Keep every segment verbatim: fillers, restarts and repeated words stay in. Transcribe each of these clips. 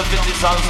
the fifties and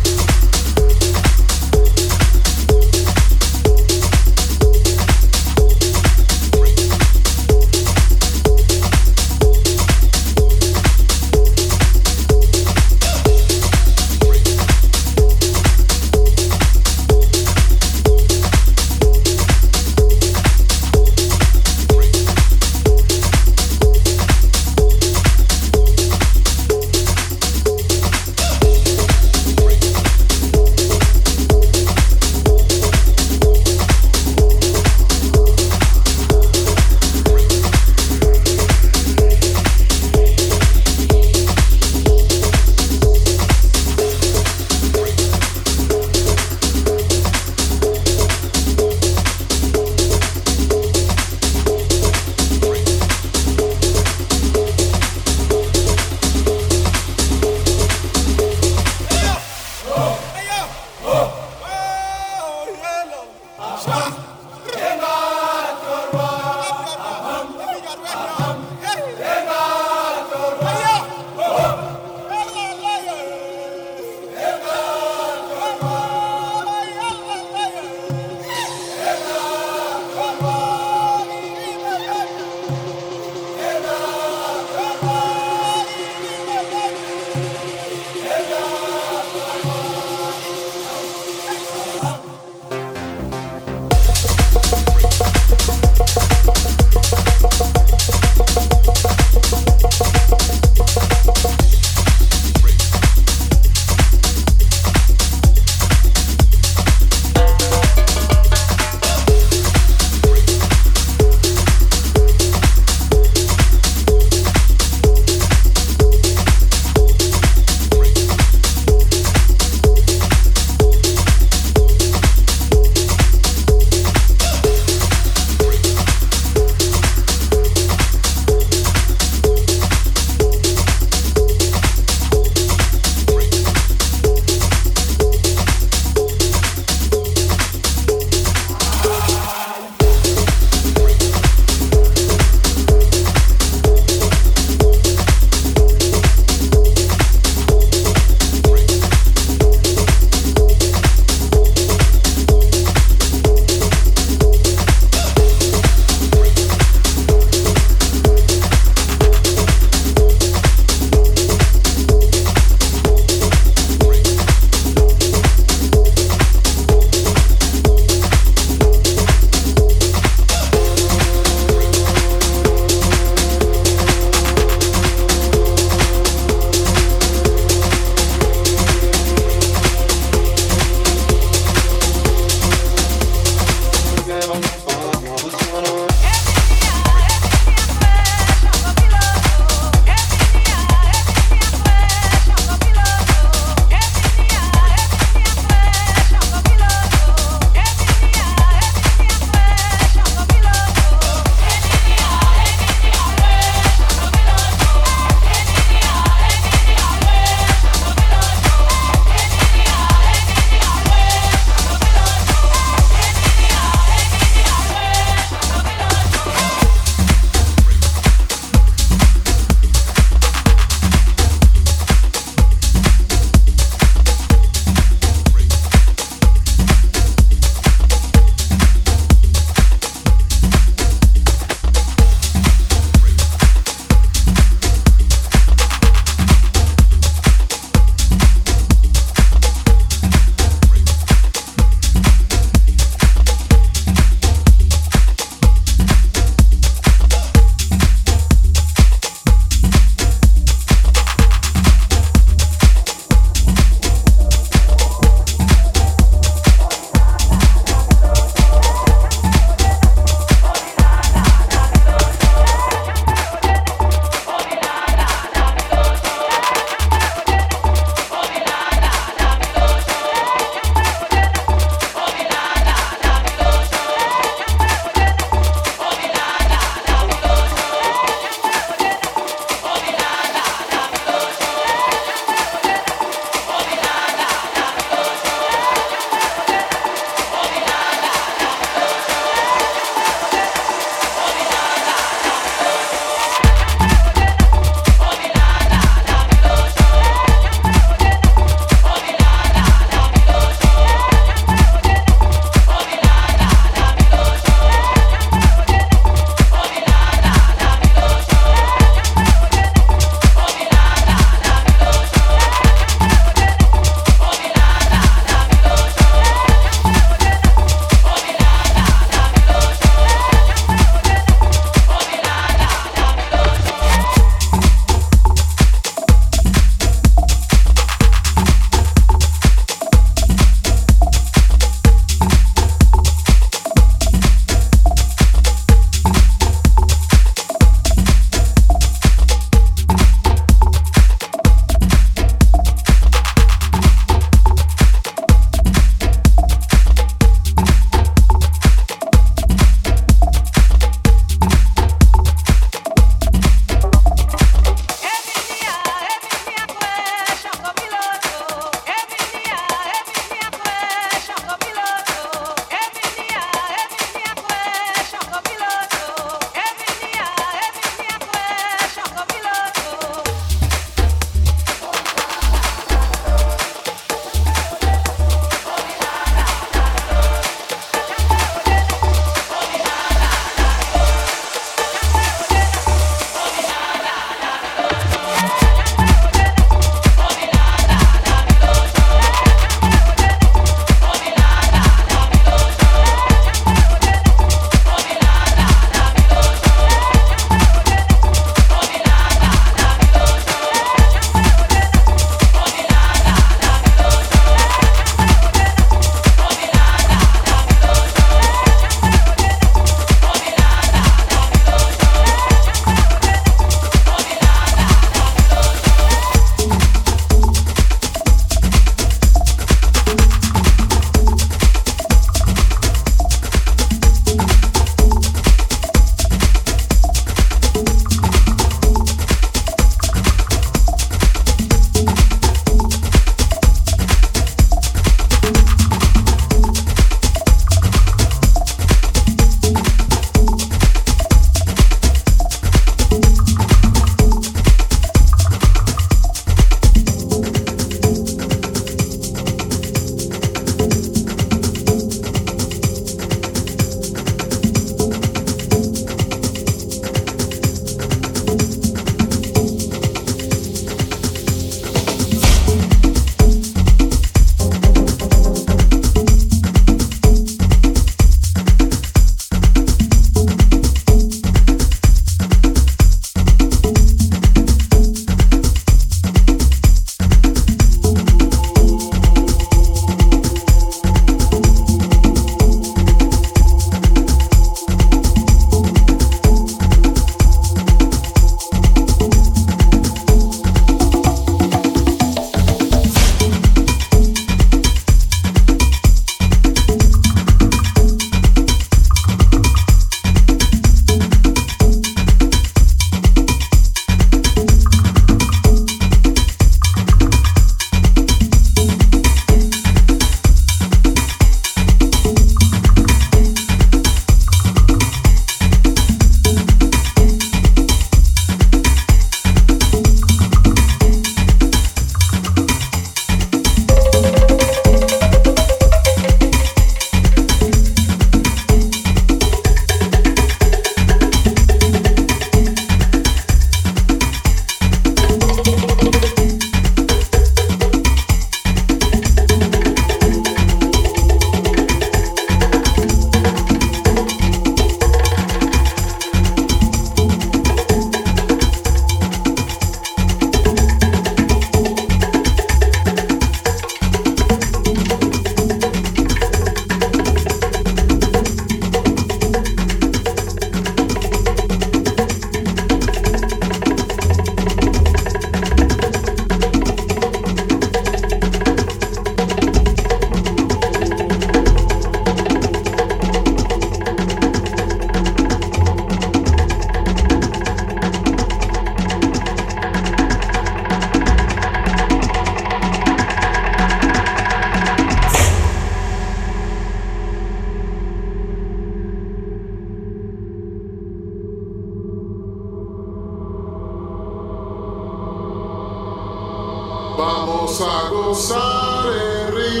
goza, gozaremo.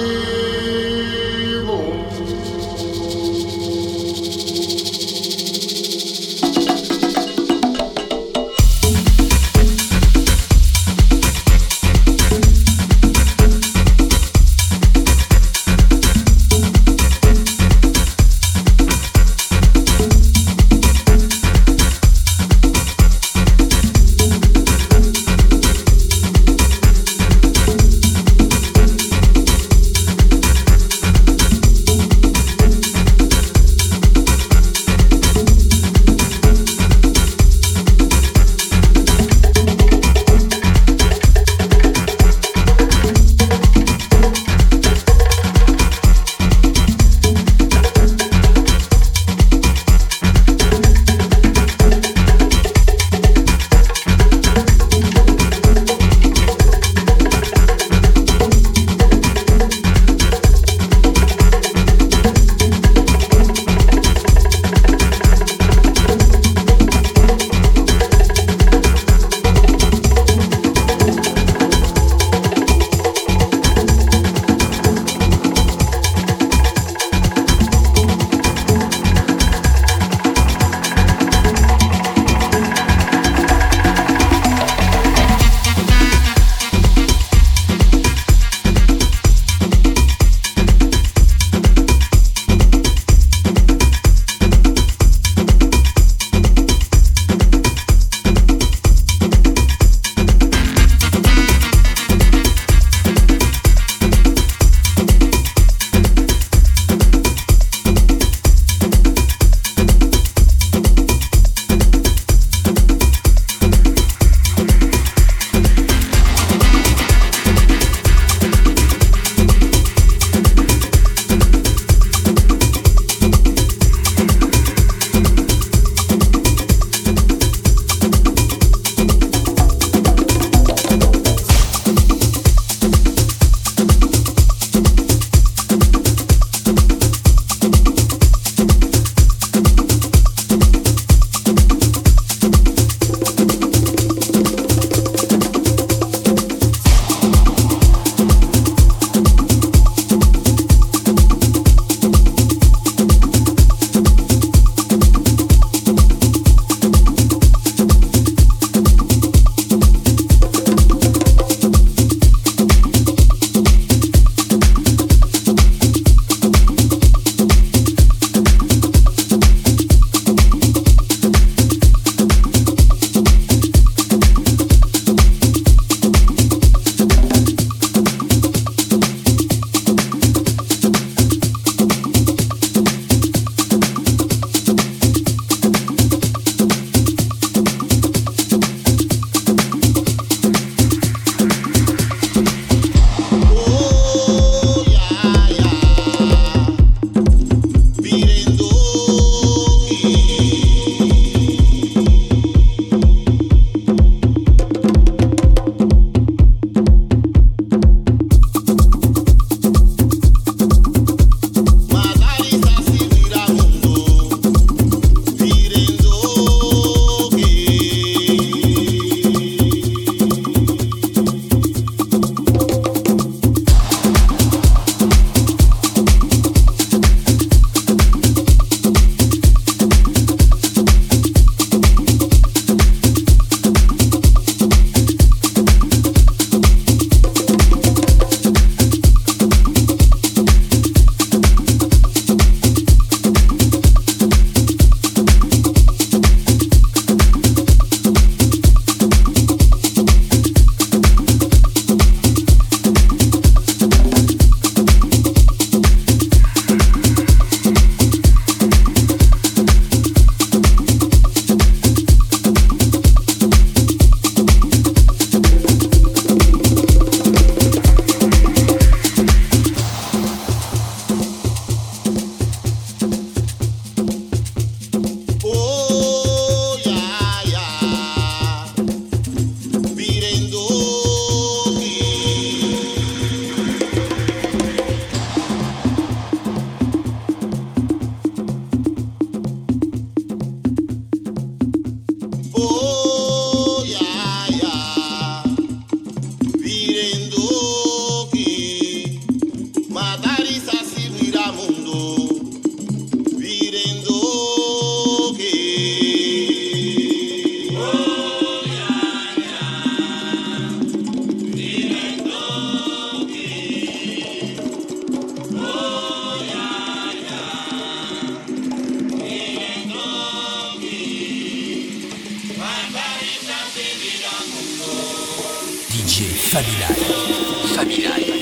Family Life. Family Life.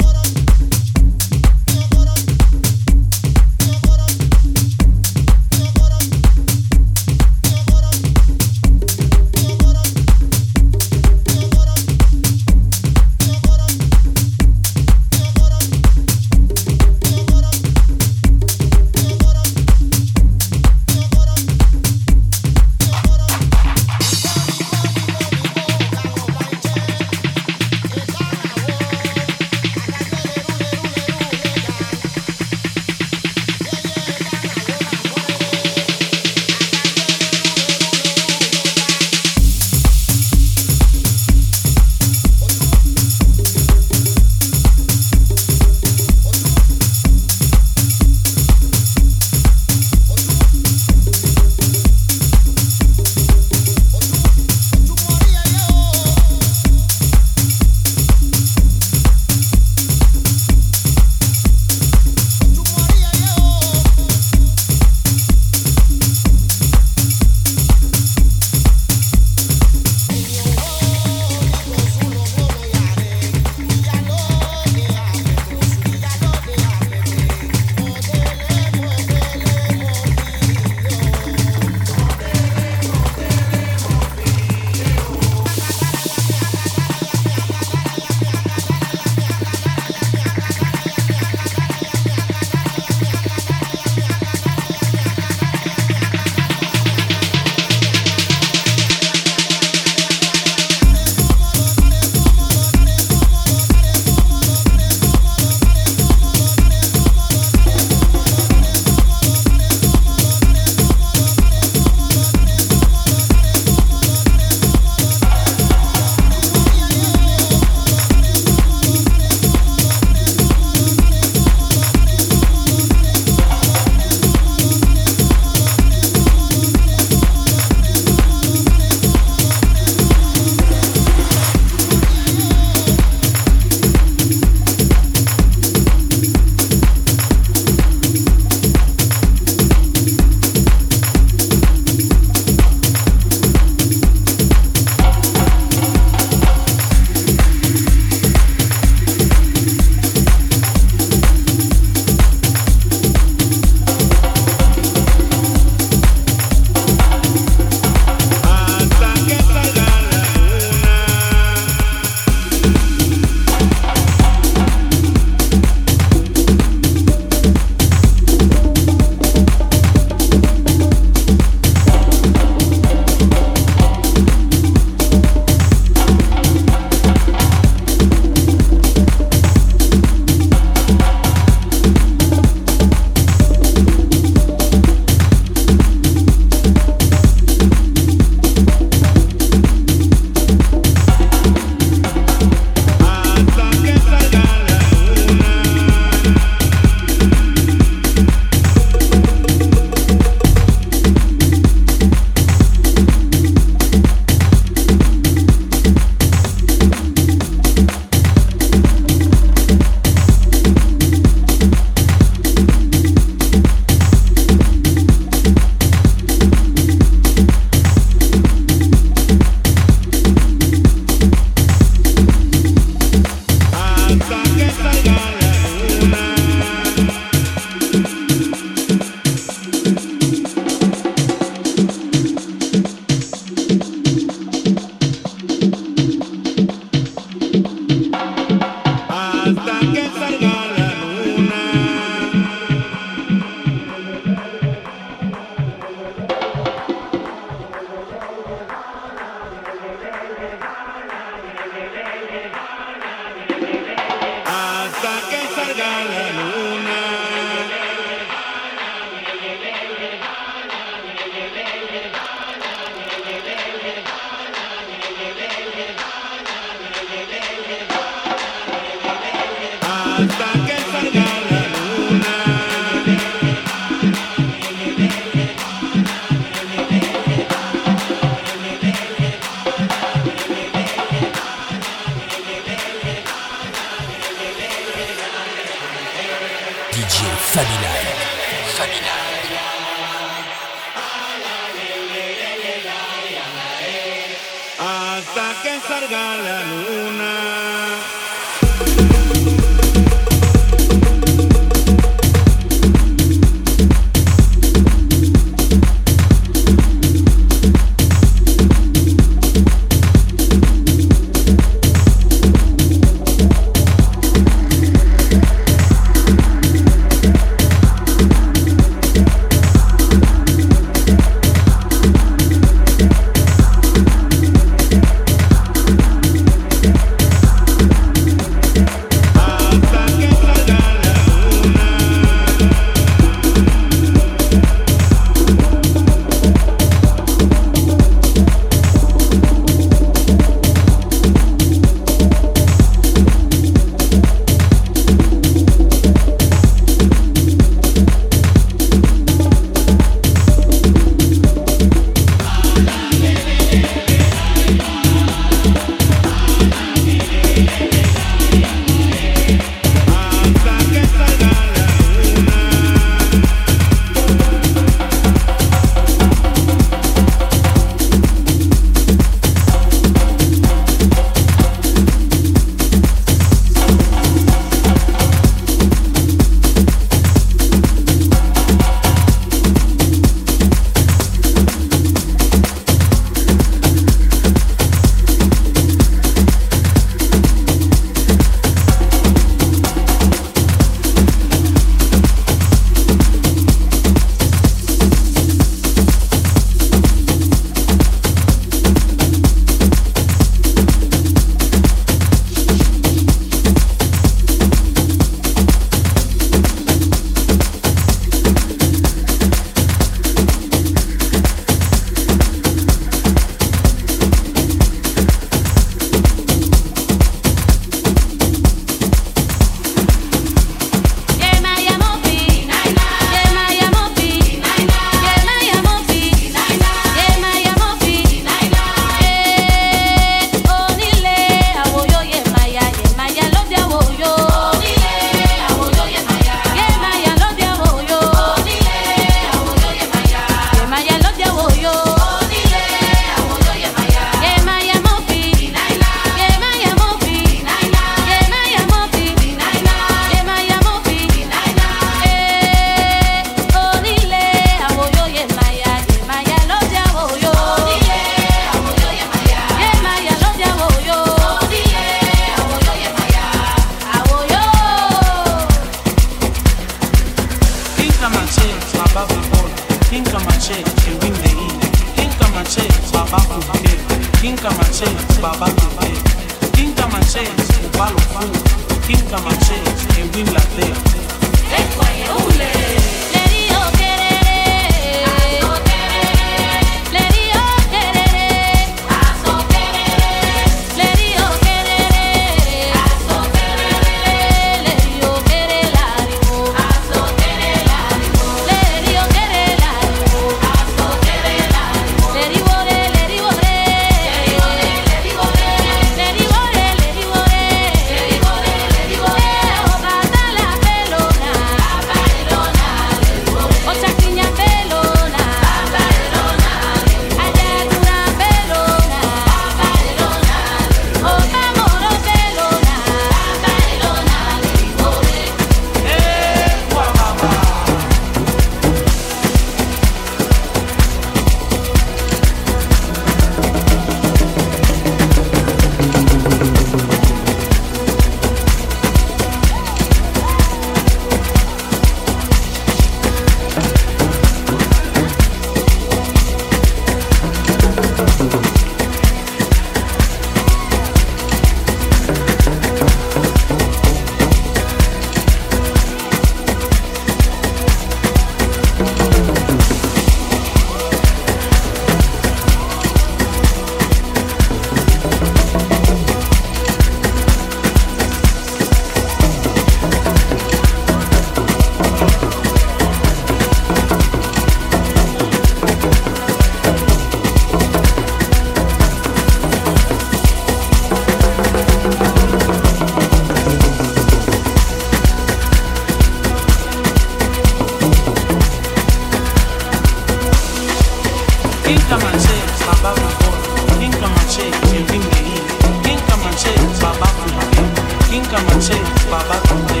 Kinga mache, baba kute.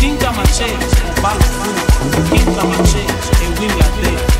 Kinga mache, bala kuna. Kinga mache, ewinga de.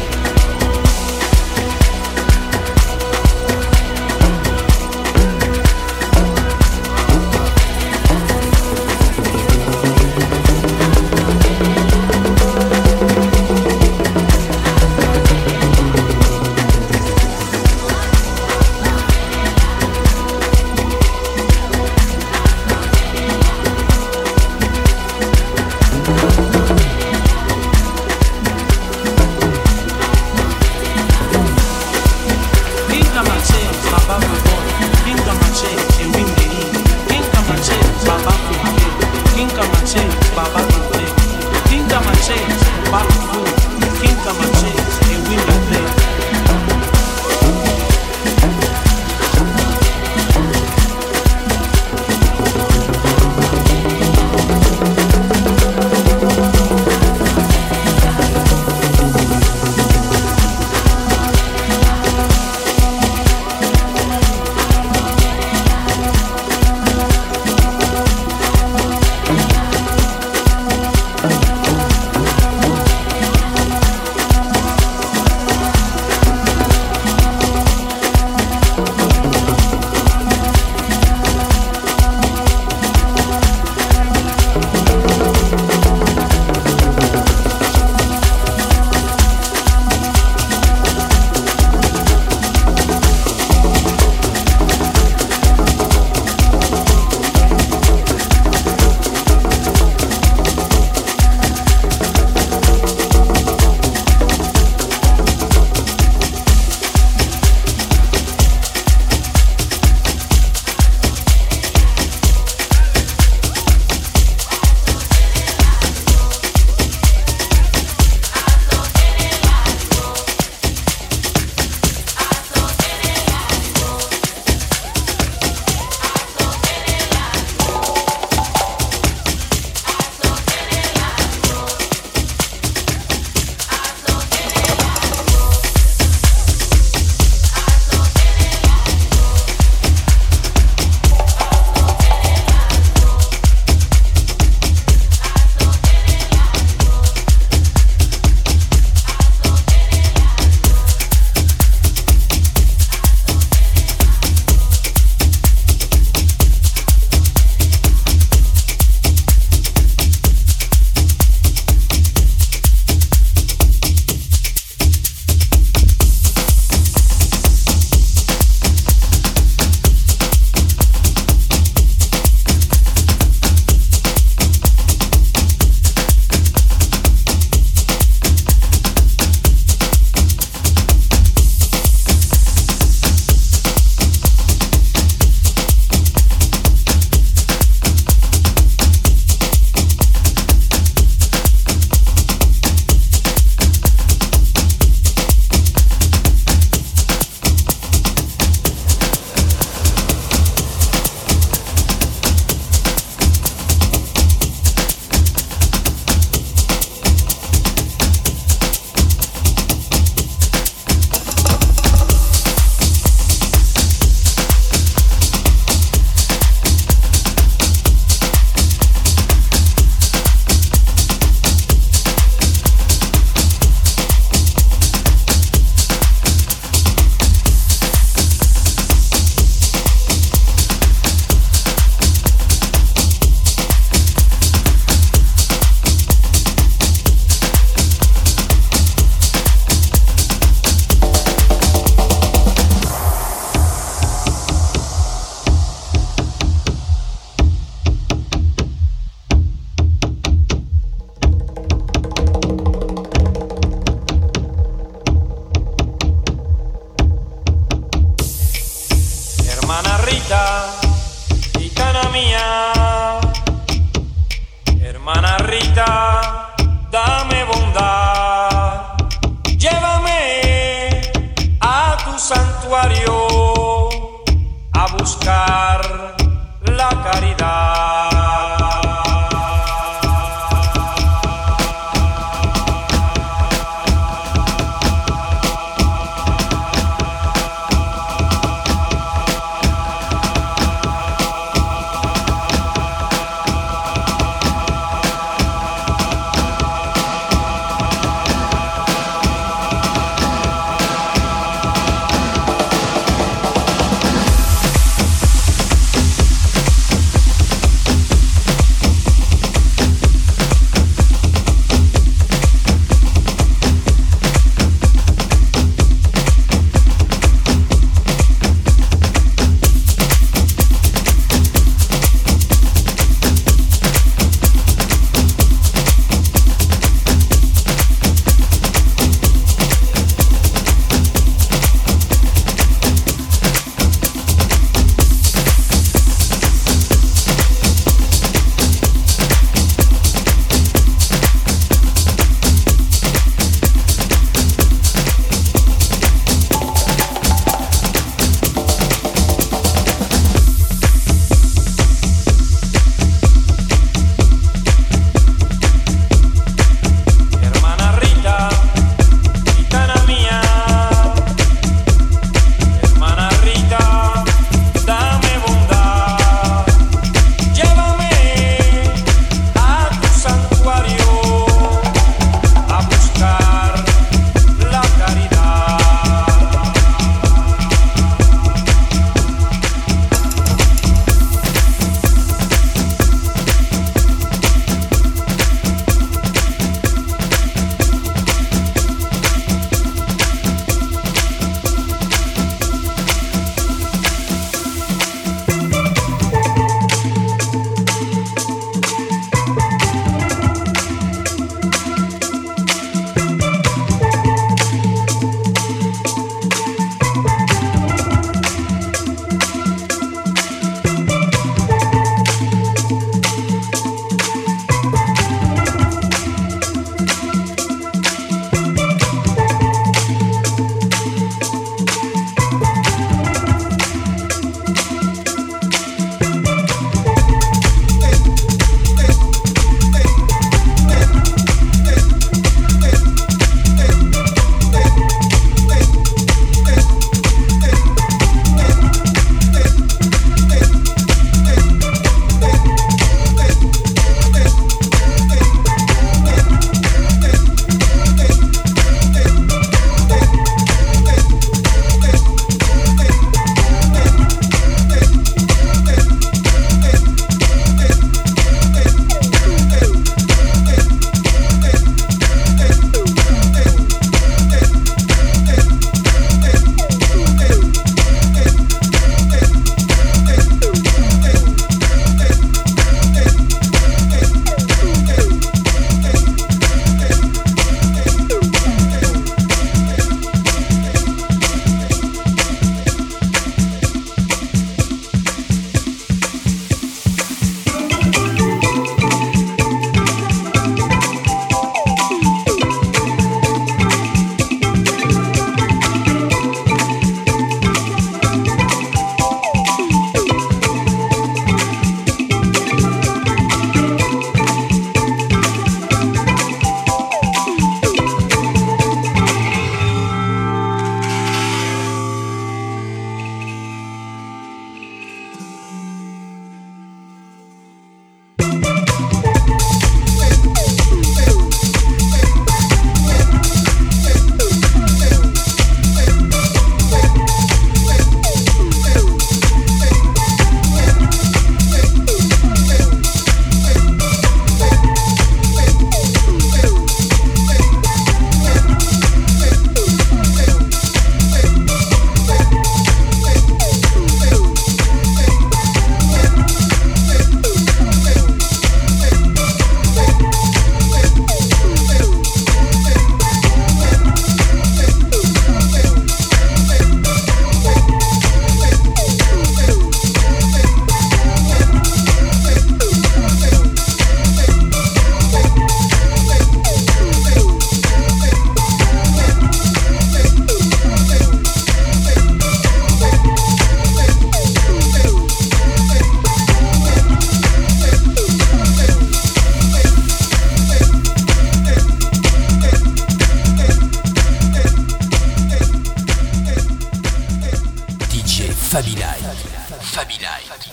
Family Life.